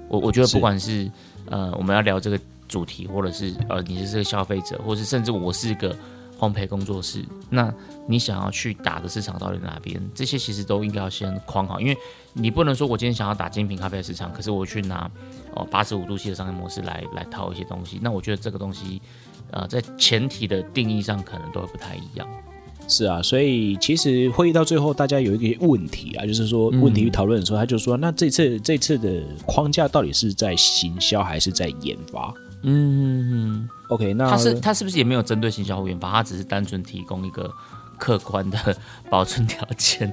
我我觉得不管是呃我们要聊这个主题，或者是呃你是个消费者，或是甚至我是一个烘焙工作室，那你想要去打的市场到底哪边？这些其实都应该要先框好，因为你不能说我今天想要打精品咖啡的市场，可是我去拿哦八十五度 C 的商业模式来来套一些东西，那我觉得这个东西，呃，在前提的定义上可能都会不太一样。是啊，所以其实会议到最后，大家有一个问题啊，就是说问题讨论的时候，嗯、他就说，那这次这次的框架到底是在行销还是在研发？嗯 ，OK， 那他是他是不是也没有针对行销或研发，他只是单纯提供一个客观的保存条件？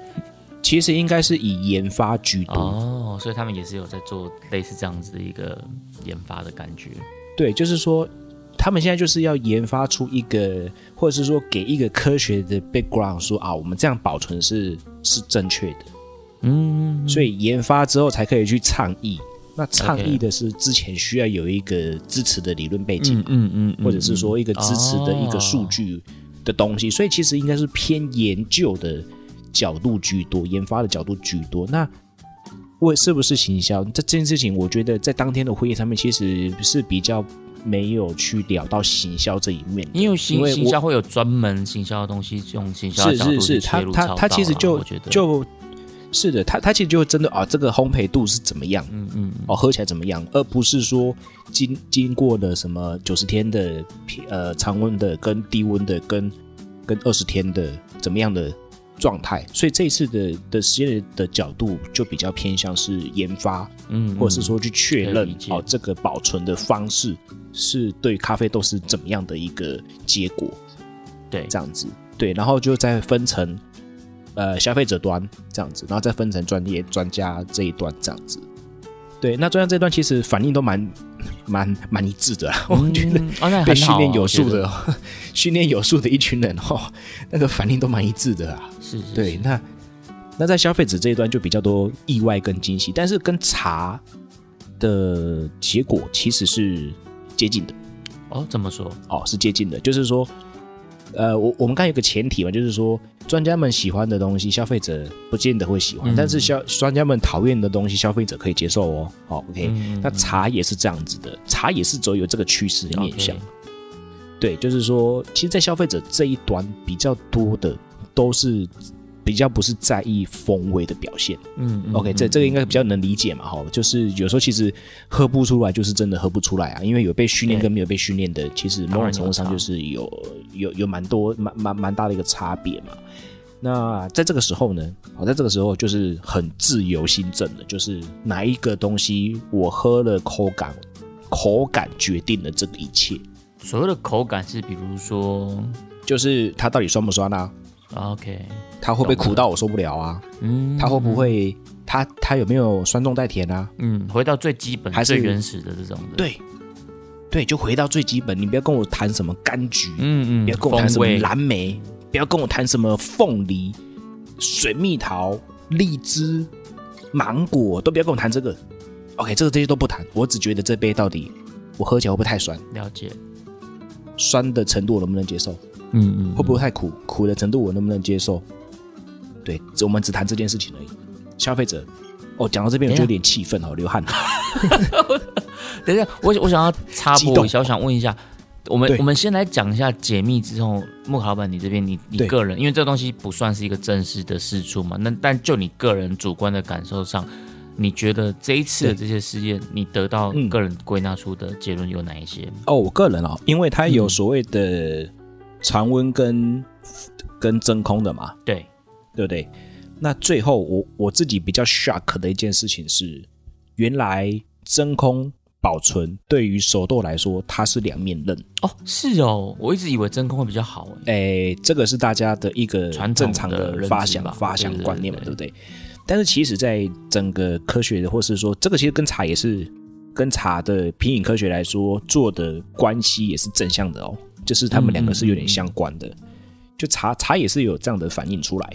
其实应该是以研发居多哦，所以他们也是有在做类似这样子的一个研发的感觉。对，就是说他们现在就是要研发出一个，或者是说给一个科学的 background， 说啊，我们这样保存是是正确的。嗯，所以研发之后才可以去倡议。那倡议的是之前需要有一个支持的理论背景，嗯嗯嗯、或者是说一个支持的一个数据的东西，哦、所以其实应该是偏研究的角度居多，研发的角度居多。那为是不是行销这件事情，我觉得在当天的会议上面其实是比较没有去聊到行销这一面，因为行行销会有专门行销的东西，用行销的角度去切入，是是是，他他其实就就。是的， 他, 他其实就会针对啊，这个烘焙度是怎么样，嗯嗯，哦，喝起来怎么样，而不是说 经, 经过了什么九十天的呃常温的跟低温的跟跟二十天的怎么样的状态，所以这一次的的实验的角度就比较偏向是研发，嗯嗯，或者是说去确认哦这个保存的方式是对咖啡豆是怎么样的一个结果，对，这样子，对，然后就再分成。呃，消费者端这样子，然后再分成专业专家这一段这样子。对，那专家这一段其实反应都蛮蛮蛮一致的啦，嗯、我觉得被训练有素的、哦哦、训练有素的一群人哦，那个反应都蛮一致的啦。是, 是, 是，对，那那在消费者这一段就比较多意外跟惊喜，但是跟茶的结果其实是接近的。哦，怎么说？哦，是接近的，就是说。呃，我我们刚有个前提嘛，就是说专家们喜欢的东西，消费者不见得会喜欢，嗯、但是消专家们讨厌的东西，消费者可以接受哦。好 ，OK，、嗯、那茶也是这样子的，茶也是只有这个趋势的面向。Okay. 对，就是说，其实，在消费者这一端比较多的都是比较不是在意风味的表现。嗯 ，OK， 这这个应该比较能理解嘛，哈，就是有时候其实喝不出来，就是真的喝不出来啊，因为有被训练跟没有被训练的，其实某种程度上就是有。有有蛮多蛮蛮蛮大的一个差别嘛。那在这个时候呢，好，在这个时候就是很自由心证的，就是哪一个东西我喝了口感，口感决定了这个一切。所谓的口感是，比如说，就是它到底酸不酸啊 ？OK， 它会不会苦到我受不了啊？嗯，它会不会它它有没有酸中带甜啊？嗯，回到最基本、还是最原始的这种的。对。对，就回到最基本，你不要跟我谈什么柑橘，嗯嗯，不要跟我谈什么蓝莓，不要跟我谈什么凤梨、水蜜桃、荔枝、芒果，都不要跟我谈这个。OK， 这个这些都不谈，我只觉得这杯到底我喝起来会不会太酸？了解，酸的程度我能不能接受？嗯 嗯, 嗯，会不会太苦？苦的程度我能不能接受？对，我们只谈这件事情而已。消费者，哦，讲到这边我就有点气愤哦，流汗。等一下，我我想要插播一下，我想问一下，我们我们先来讲一下解密之后，木卡老板你这边你你个人，因为这个东西不算是一个正式的释出嘛，那但就你个人主观的感受上，你觉得这一次的这些事件，你得到个人归纳出的结论有哪一些？嗯、哦，我个人啊、哦，因为它有所谓的常温跟、嗯、跟真空的嘛，对对不对？那最后我我自己比较 shock 的一件事情是，原来真空保存对于手豆来说它是两面刃哦。是哦，我一直以为真空会比较好诶、欸，这个是大家的一个正常的发想发想观念嘛，对不对？但是其实在整个科学的，或是说这个其实跟茶也是跟茶的品饮科学来说做的关系也是正向的哦，就是他们两个是有点相关的。嗯嗯嗯，就茶茶也是有这样的反应出来。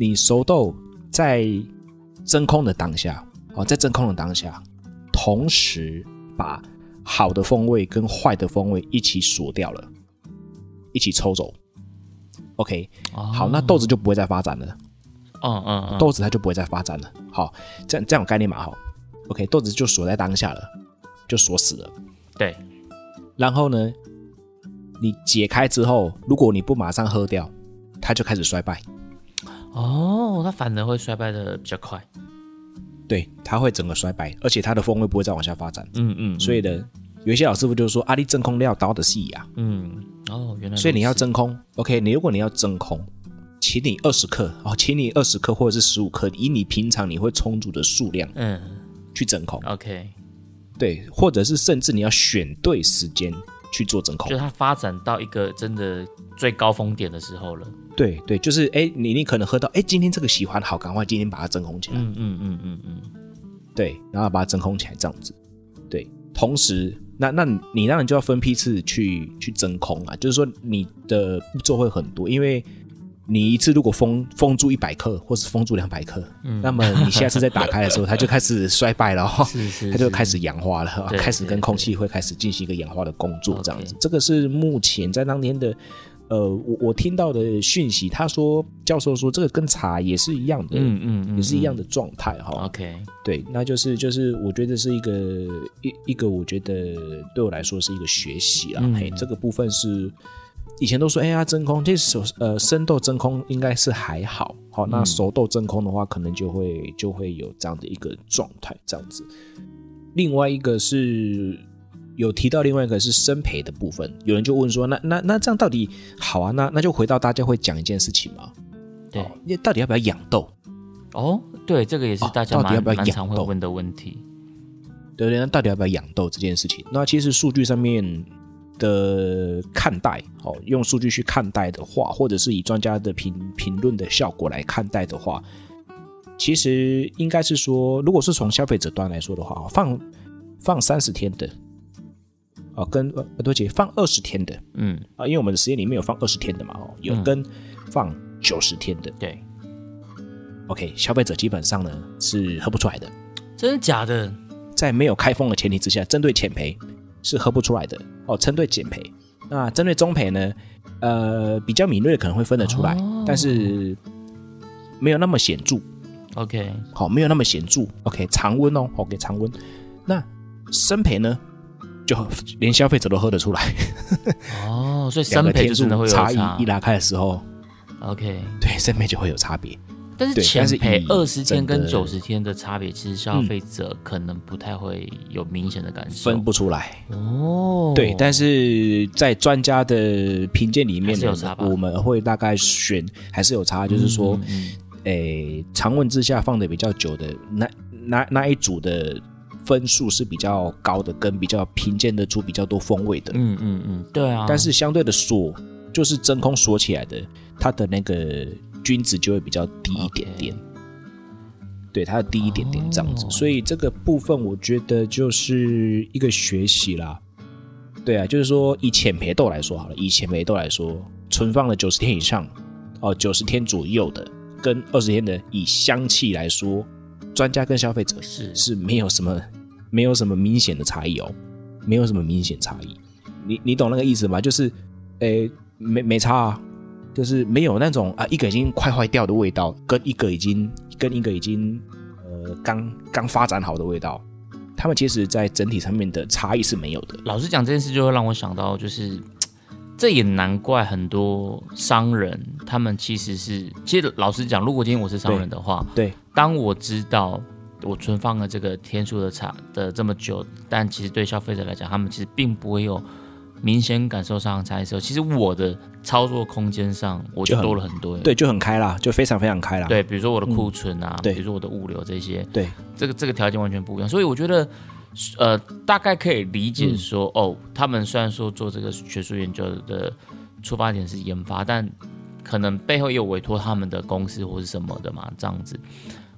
你熟豆在真空的当下，哦，在真空的当下，同时把好的风味跟坏的风味一起锁掉了，一起抽走。OK， 好，那豆子就不会再发展了。嗯嗯嗯，豆子它就不会再发展了。好，这样这样有概念嘛？好 ，OK， 豆子就锁在当下了，就锁死了。对。然后呢，你解开之后，如果你不马上喝掉，它就开始衰败。哦，它反而会衰败的比较快。对，它会整个衰败，而且它的风味不会再往下发展。嗯 嗯, 嗯。所以呢，有一些老师傅就说：“啊，你真空料刀的细呀。”嗯。哦，原来。所以你要真空 ，OK？ 你如果你要真空。请你二十克、哦、请你二十克或者是十五克，以你平常你会充足的数量，嗯，去真空。OK， 对，或者是甚至你要选对时间去做真空，就它发展到一个真的最高峰点的时候了。对对，就是哎，你你可能喝到哎，今天这个喜欢，好，赶快今天把它真空起来。嗯嗯嗯嗯嗯，对，然后把它真空起来这样子。对，同时，那那你那你就要分批次去去真空啊，就是说你的步骤会很多，因为。你一次如果封封住一百克，或是封住两百克，嗯、那么你下次再打开的时候，它就开始衰败了、哦，是是是它就开始氧化了，对对对开始跟空气会开始进行一个氧化的工作，这样子。Okay. 这个是目前在当天的，呃，我我听到的讯息，他说教授说这个跟茶也是一样的，嗯嗯嗯、也是一样的状态哈、哦。OK， 对，那就是就是我觉得是一个一一个我觉得对我来说是一个学习啦，嗯、嘿，这个部分是。以前都说，哎呀，真空，这手呃生豆真空应该是还好，好、哦，那熟豆真空的话，可能就会就会有这样的一个状态，这样子。另外一个是有提到，另外一个是生培的部分，有人就问说，那那那这样到底好啊？那那就回到大家会讲一件事情嘛，对，哦、到底要不要养豆？哦，对，这个也是大家蛮、哦、蛮常会问的问题，对不对？那到底要不要养豆这件事情？那其实数据上面。的看待、哦、用数据去看待的话，或者是以专家的评评论的效果来看待的话，其实应该是说，如果是从消费者端来说的话，放放三十天的，哦，跟呃对不起，放二十天的，嗯啊，因为我们的实验里面有放二十天的嘛，哦，有跟放九十天的，对、嗯、，OK， 消费者基本上呢是喝不出来的，真的假的？在没有开封的前提之下，针对浅焙。是喝不出来的哦，针对浅焙，那针对中焙呢？呃，比较敏锐的可能会分得出来，哦、但是没有那么显著。OK， 好、哦，没有那么显著。OK， 常温哦 ，OK， 常温。那生焙呢，就连消费者都喝得出来。哦，所以生焙就真的会有差异。一拉开的时候 ，OK， 对，生焙就会有差别。但是浅焙二十天跟九十天的差别，其实消费者可能不太会有明显的感受，分不出来哦。对，但是在专家的评鉴里面，我们会大概选还是有差，就是说，嗯嗯嗯诶，常温之下放的比较久的那那那一组的分数是比较高的，跟比较评鉴得出比较多风味的。嗯嗯嗯，对啊。但是相对的锁就是真空锁起来的，它的那个。均值就会比较低一点点， okay. 对，它要低一点点这样子， oh. 所以这个部分我觉得就是一个学习啦。对啊，就是说以浅焙豆来说好了，以浅焙豆来说，存放了九十天以上，哦，九十天左右的，跟二十天的，以香气来说，专家跟消费者是是没有什么没有什么明显的差异哦，没有什么明显差异。你你懂那个意思吗？就是，诶，没没差啊。就是没有那种啊，一个已经快坏掉的味道，跟一个已经跟一个已经呃刚刚发展好的味道，他们其实在整体上面的差异是没有的。老实讲，这件事就会让我想到，就是这也难怪很多商人，他们其实是，其实老实讲，如果今天我是商人的话，对，对当我知道我存放了这个天数的差的这么久，但其实对消费者来讲，他们其实并不会有明显感受上的差异的时候，其实我的操作空间上我就多了很多，对，就很开啦，就非常非常开啦。对，比如说我的库存啊、嗯，比如说我的物流这些，对，这个这个条件完全不一样，所以我觉得，呃，大概可以理解说，嗯、哦，他们虽然说做这个学术研究的出发点是研发，但可能背后也有委托他们的公司或是什么的嘛，这样子。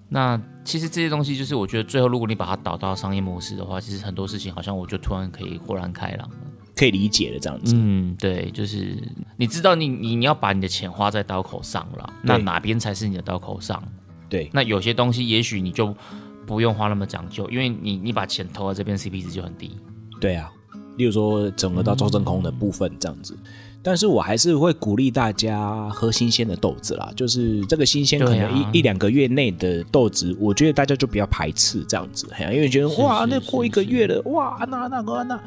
那其实这些东西就是我觉得最后如果你把它导到商业模式的话，其实很多事情好像我就突然可以豁然开朗了，可以理解的这样子。嗯，对，就是你知道你 你, 你要把你的钱花在刀口上了，那哪边才是你的刀口上？对，那有些东西也许你就不用花那么讲究，因为 你, 你把钱投到这边 C P 值就很低。对啊，例如说整个到周真空的部分这样子。嗯，但是我还是会鼓励大家喝新鲜的豆子啦，就是这个新鲜可能一、啊、一两个月内的豆子，我觉得大家就不要排斥这样子，因为觉得是是哇，那过一个月了，是是哇，那那那那，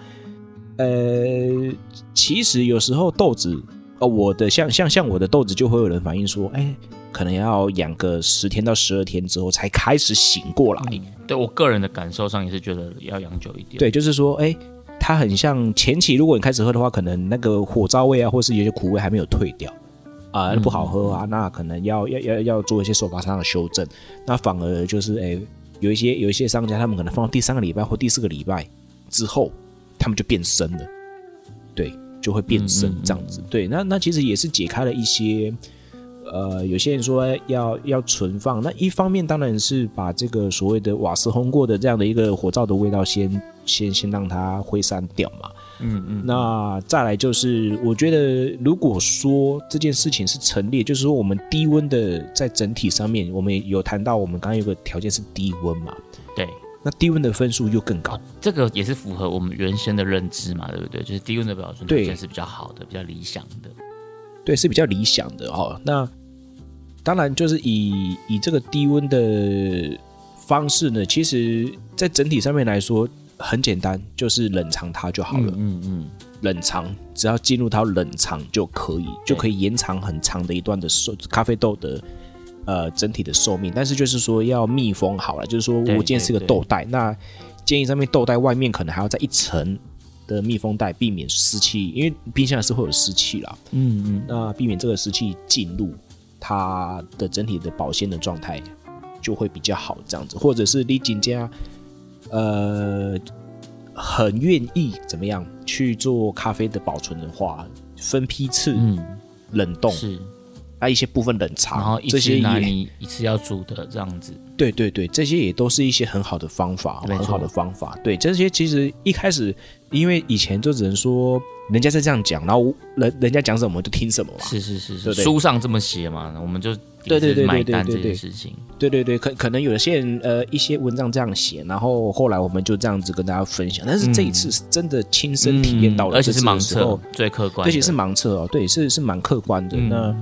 呃，其实有时候豆子，呃、我的像像像我的豆子就会有人反映说，哎，可能要养个十天到十二天之后才开始醒过来。嗯，对我个人的感受上也是觉得要养久一点。对，就是说，哎。它很像前期，如果你开始喝的话，可能那个火燥味啊，或是有些苦味还没有退掉啊，呃嗯，不好喝啊，那可能要要要要做一些手法上的修正。那反而就是，哎，有一些有一些商家，他们可能放到第三个礼拜或第四个礼拜之后，他们就变深了，对，就会变深这样子。嗯嗯嗯，对，那那其实也是解开了一些，呃，有些人说要要存放，那一方面当然是把这个所谓的瓦斯烘过的这样的一个火灶的味道先。先先让它挥散掉嘛，嗯嗯，那再来就是，我觉得如果说这件事情是成立，就是说我们低温的在整体上面，我们有谈到我们刚刚有个条件是低温嘛，对，那低温的分数又更高，哦，这个也是符合我们原先的认知嘛，对不对？就是低温的表现条件是比较好的，比较理想的，对，是比较理想的哈，哦。那当然就是以以这个低温的方式呢，其实在整体上面来说。很简单，就是冷藏它就好了。嗯 嗯, 嗯，冷藏只要进入到冷藏就可以，就可以延长很长的一段的咖啡豆的呃整体的寿命。但是就是说要密封好了，就是说我今天是个豆袋，那建议上面豆袋外面可能还要再一层的密封袋，避免湿气，因为冰箱是会有湿气啦。嗯嗯，那避免这个湿气进入它的整体的保鲜的状态就会比较好，这样子，或者是你真的呃，很愿意怎么样去做咖啡的保存的话，分批次冷冻，嗯，是，啊，一些部分冷藏，然后一次拿你一次要煮的这样子。对对对，这些也都是一些很好的方法，很好的方法。对，这些其实一开始，因为以前就只能说人家在这样讲，然后 人, 人家讲什么我们就听什么嘛。是是是是，对对，书上这么写嘛，我们就。对对对对对对对，事情，对对对，可可能有些人呃一些文章这样写，然后后来我们就这样子跟大家分享，但是这一次是真的亲身体验到了，嗯嗯，而且是盲测，最客观的，而且是盲测哦，对，是是蛮客观的。嗯，那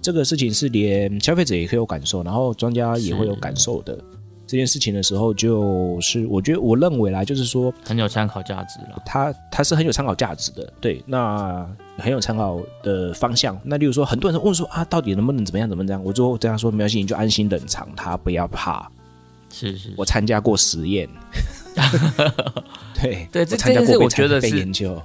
这个事情是连消费者也可以有感受，然后专家也会有感受的。这件事情的时候，就是我觉得我认为啦，就是说很有参考价值了，它它是很有参考价值的，对，那很有参考的方向。那例如说，很多人问说啊，到底能不能怎么样怎么样？我就这样说，没关系，你就安心冷藏它，不要怕。是 是, 是，我参加过实验，对对，这参加过我觉得是被研究，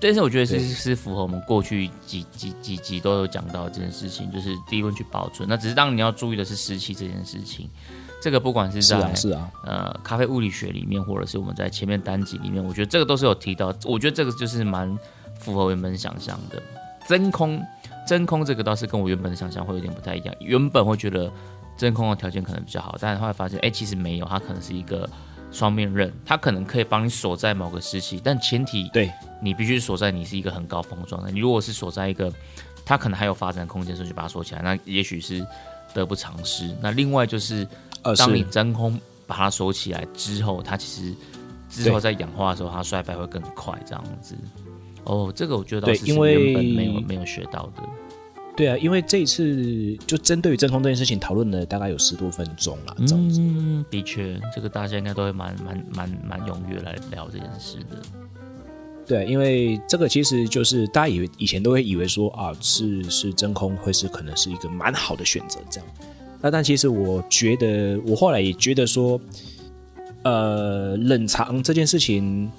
但是我觉得 是, 是符合我们过去几几几集都有讲到这件事情，就是低温去保存。那只是当然你要注意的是湿气这件事情。这个不管是在是啊是啊呃咖啡物理学里面，或者是我们在前面单集里面，我觉得这个都是有提到。我觉得这个就是蛮符合原本想象的。真空真空这个倒是跟我原本的想象会有点不太一样。原本会觉得真空的条件可能比较好，但后来发现，哎，其实没有，它可能是一个双面刃，它可能可以帮你锁在某个时期，但前提对你必须锁在你是一个很高峰状态。你如果是锁在一个它可能还有发展空间的时候，就把它锁起来，那也许是得不偿失。那另外就是。当你真空把它锁起来之后，它其实之后在氧化的时候，它衰败会更快，这样子。哦，这个我觉得倒是原本没有没有学到的。对啊，因为这一次就针对于真空这件事情讨论了大概有十多分钟啦，这样子。嗯，的确，这个大家应该都会蛮蛮蛮蛮踊跃来聊这件事的。对，因为这个其实就是大家以为以前都会以为说啊，是是真空会是可能是一个蛮好的选择这样。那但其实我觉得，我后来也觉得说，呃，冷藏这件事情，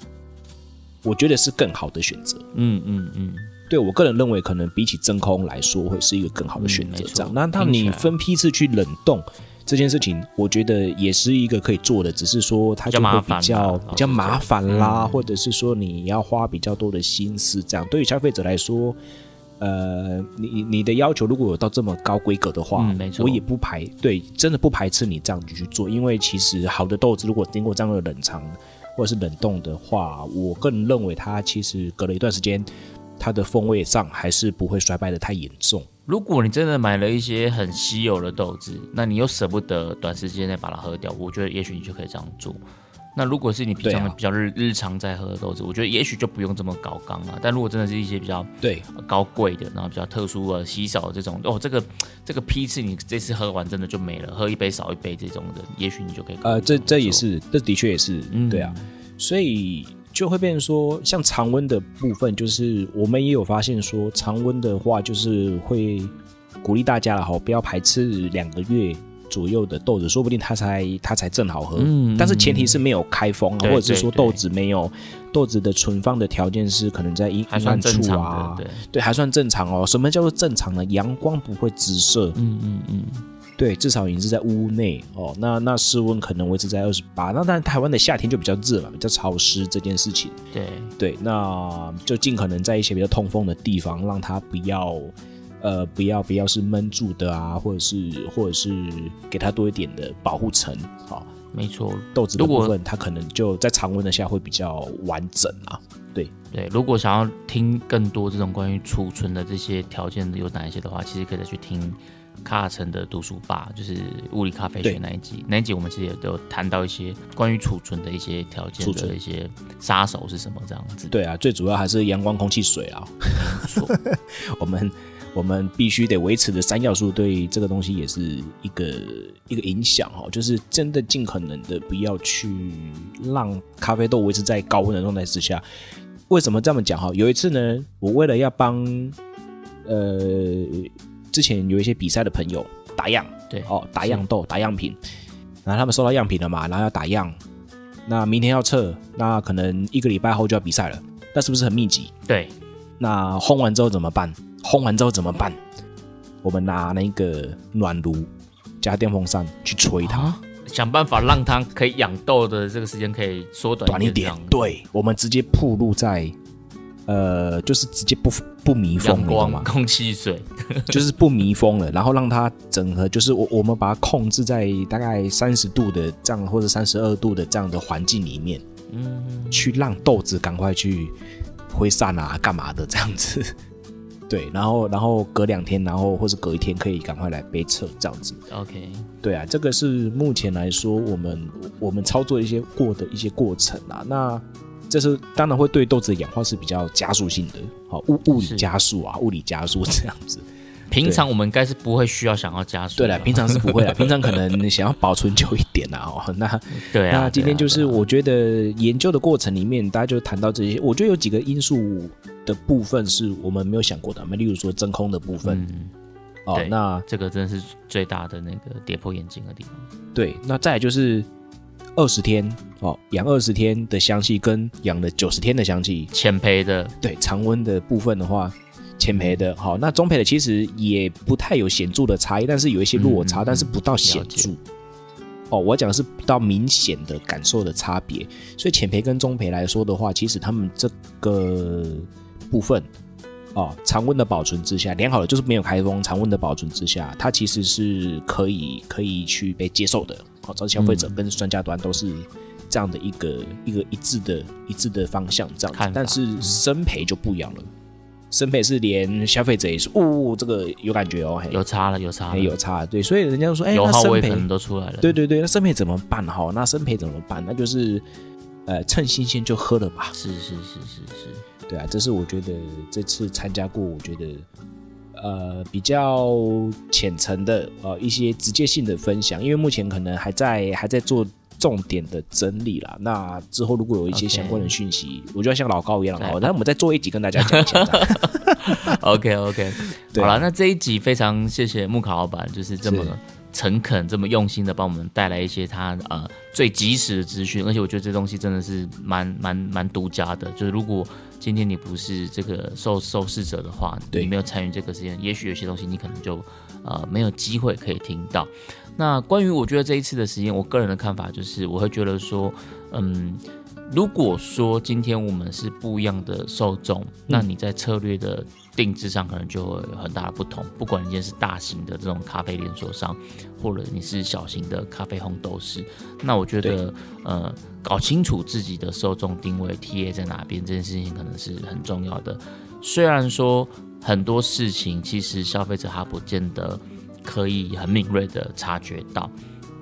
我觉得是更好的选择。嗯嗯嗯。对，我个人认为，可能比起真空来说，会是一个更好的选择。这样，嗯、那当你分批次去冷冻这件事情，我觉得也是一个可以做的，只是说它就会比较比较麻烦啦、嗯，或者是说你要花比较多的心思。这样，对于消费者来说，呃，你你的要求如果有到这么高规格的话，嗯、我也不排对，真的不排斥你这样去做，因为其实好的豆子如果经过这样的冷藏或者是冷冻的话，我个人认为它其实隔了一段时间，它的风味上还是不会衰败的太严重。如果你真的买了一些很稀有的豆子，那你又舍不得短时间内把它喝掉，我觉得也许你就可以这样做。那如果是你平常、啊、比较 日, 日常在喝的豆子，我觉得也许就不用这么高纲了。但如果真的是一些比较对高贵的，然后比较特殊的稀少的这种，哦，这个这个批次你这次喝完真的就没了，喝一杯少一杯这种的，也许你就可以。呃，这这也是，这的确也是、嗯，对啊，所以。就会变成说，像常温的部分，就是我们也有发现说，常温的话就是会鼓励大家了哈，不要排斥两个月左右的豆子，说不定它才它才正好喝。嗯，但是前提是没有开封，或者是说豆子没有豆子的存放的条件是可能在阴暗处啊，对，对，还算正常哦。什么叫做正常呢？阳光不会直射。嗯嗯嗯。对，至少已经是在屋内哦。那那室温可能维持在二十八。那当然，台湾的夏天就比较热嘛，比较潮湿这件事情。对对，那就尽可能在一些比较通风的地方，让它不要呃不要不要是闷住的啊，或者是或者是给它多一点的保护层。好、哦，没错，豆子的部分它可能就在常温的下会比较完整啊。对对，如果想要听更多这种关于储存的这些条件有哪一些的话，其实可以再去听。卡尔城的读书吧，就是物理咖啡学那一集，那一集我们其实也都有谈到一些关于储存的一些条件的一些杀手是什么这样子。对啊，最主要还是阳光、空气、水啊。没错，我们我们必须得维持的三要素对这个东西也是一个一个影响哈，就是真的尽可能的不要去让咖啡豆维持在高温的状态之下。为什么这么讲哈？有一次呢，我为了要帮呃。之前有一些比赛的朋友打样，对哦，打样豆、打样品，然后他们收到样品了嘛，然后要打样，那明天要测，那可能一个礼拜后就要比赛了，那是不是很密集？对，那烘完之后怎么办？烘完之后怎么办？我们拿那个暖炉加电风扇去吹它，啊、想办法让它可以养豆的这个时间可以缩短一点。对，我们直接暴露在。呃，就是直接不不密封了，光空气水，就是不密封了，然后让它整合，就是我我们把它控制在大概三十度的这样，或者三十二度的这样的环境里面，嗯，去让豆子赶快去挥散啊，干嘛的这样子，对，然后然后隔两天，然后或者隔一天可以赶快来杯测这样子 ，OK， 对啊，这个是目前来说我们我们操作一些过的一些过程啊，那。这是当然会对豆子的氧化是比较加速性的，好物物理加速啊，物理加速这样子。平常我们应该是不会需要想要加速的，对啦，平常是不会啦，平常可能想要保存久一点啦、哦、那对啊，那今天就是我觉得研究的过程里面，大家就谈到这些，我觉得有几个因素的部分是我们没有想过的，例如说真空的部分。嗯哦、那这个真的是最大的那个跌破眼镜的地方。对，那再来就是。二十天哦，养二十天的香气跟养了九十天的香气，浅焙的对常温的部分的话，浅焙的好、哦，那中焙的其实也不太有显著的差异，但是有一些落差，嗯、但是不到显著。哦，我讲的是不到明显的感受的差别，所以浅焙跟中焙来说的话，其实他们这个部分哦，常温的保存之下，良好的就是没有开封，常温的保存之下，它其实是可以可以去被接受的。好，消费者跟专家端都是这样的一个、嗯、一个一致的一致的方向这样子，但是生培就不一样了。生培是连消费者也是，哦，这个有感觉哦，有差了，有差了，有差了。对，所以人家就说，哎、欸，那生培可能都出来了。对对对，那生培怎么办？哈，那生培怎么办？那就是呃，趁新鲜就喝了吧。是是是是是，对啊，这是我觉得这次参加过，我觉得。呃比较浅层的呃一些直接性的分享，因为目前可能还在还在做重点的整理啦，那之后如果有一些相关的讯息， okay. 我就要像老高一样哦，那我们再做一集跟大家讲一下。OK OK， 好了，那这一集非常谢谢木卡老板，就是这么诚恳、这么用心的帮我们带来一些他呃最及时的资讯，而且我觉得这东西真的是蛮蛮蛮独家的，就是如果今天你不是这个受受试者的话，你没有参与这个实验，也许有些东西你可能就呃没有机会可以听到。那关于我觉得这一次的实验，我个人的看法就是，我会觉得说，嗯，如果说今天我们是不一样的受众，嗯、那你在策略的定制上可能就会有很大的不同。不管你今天是大型的这种咖啡连锁商，或者你是小型的咖啡烘豆师，那我觉得，呃，搞清楚自己的受众定位 T A 在哪边，这件事情可能是很重要的。虽然说很多事情其实消费者他不见得可以很敏锐的察觉到，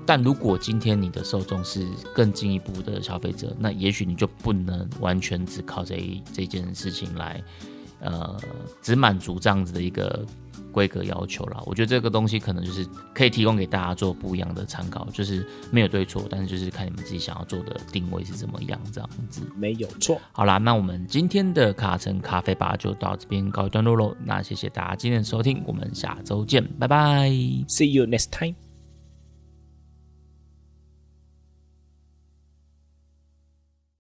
但如果今天你的受众是更进一步的消费者，那也许你就不能完全只靠这一这件事情来，呃，只满足这样子的一个规格要求啦。我觉得这个东西可能就是可以提供给大家做不一样的参考，就是没有对错，但是就是看你们自己想要做的定位是怎么样这样子。没有错。好啦，那我们今天的卡城咖啡吧就到这边告一段落喽。那谢谢大家今天的收听，我们下周见，拜拜。See you next time.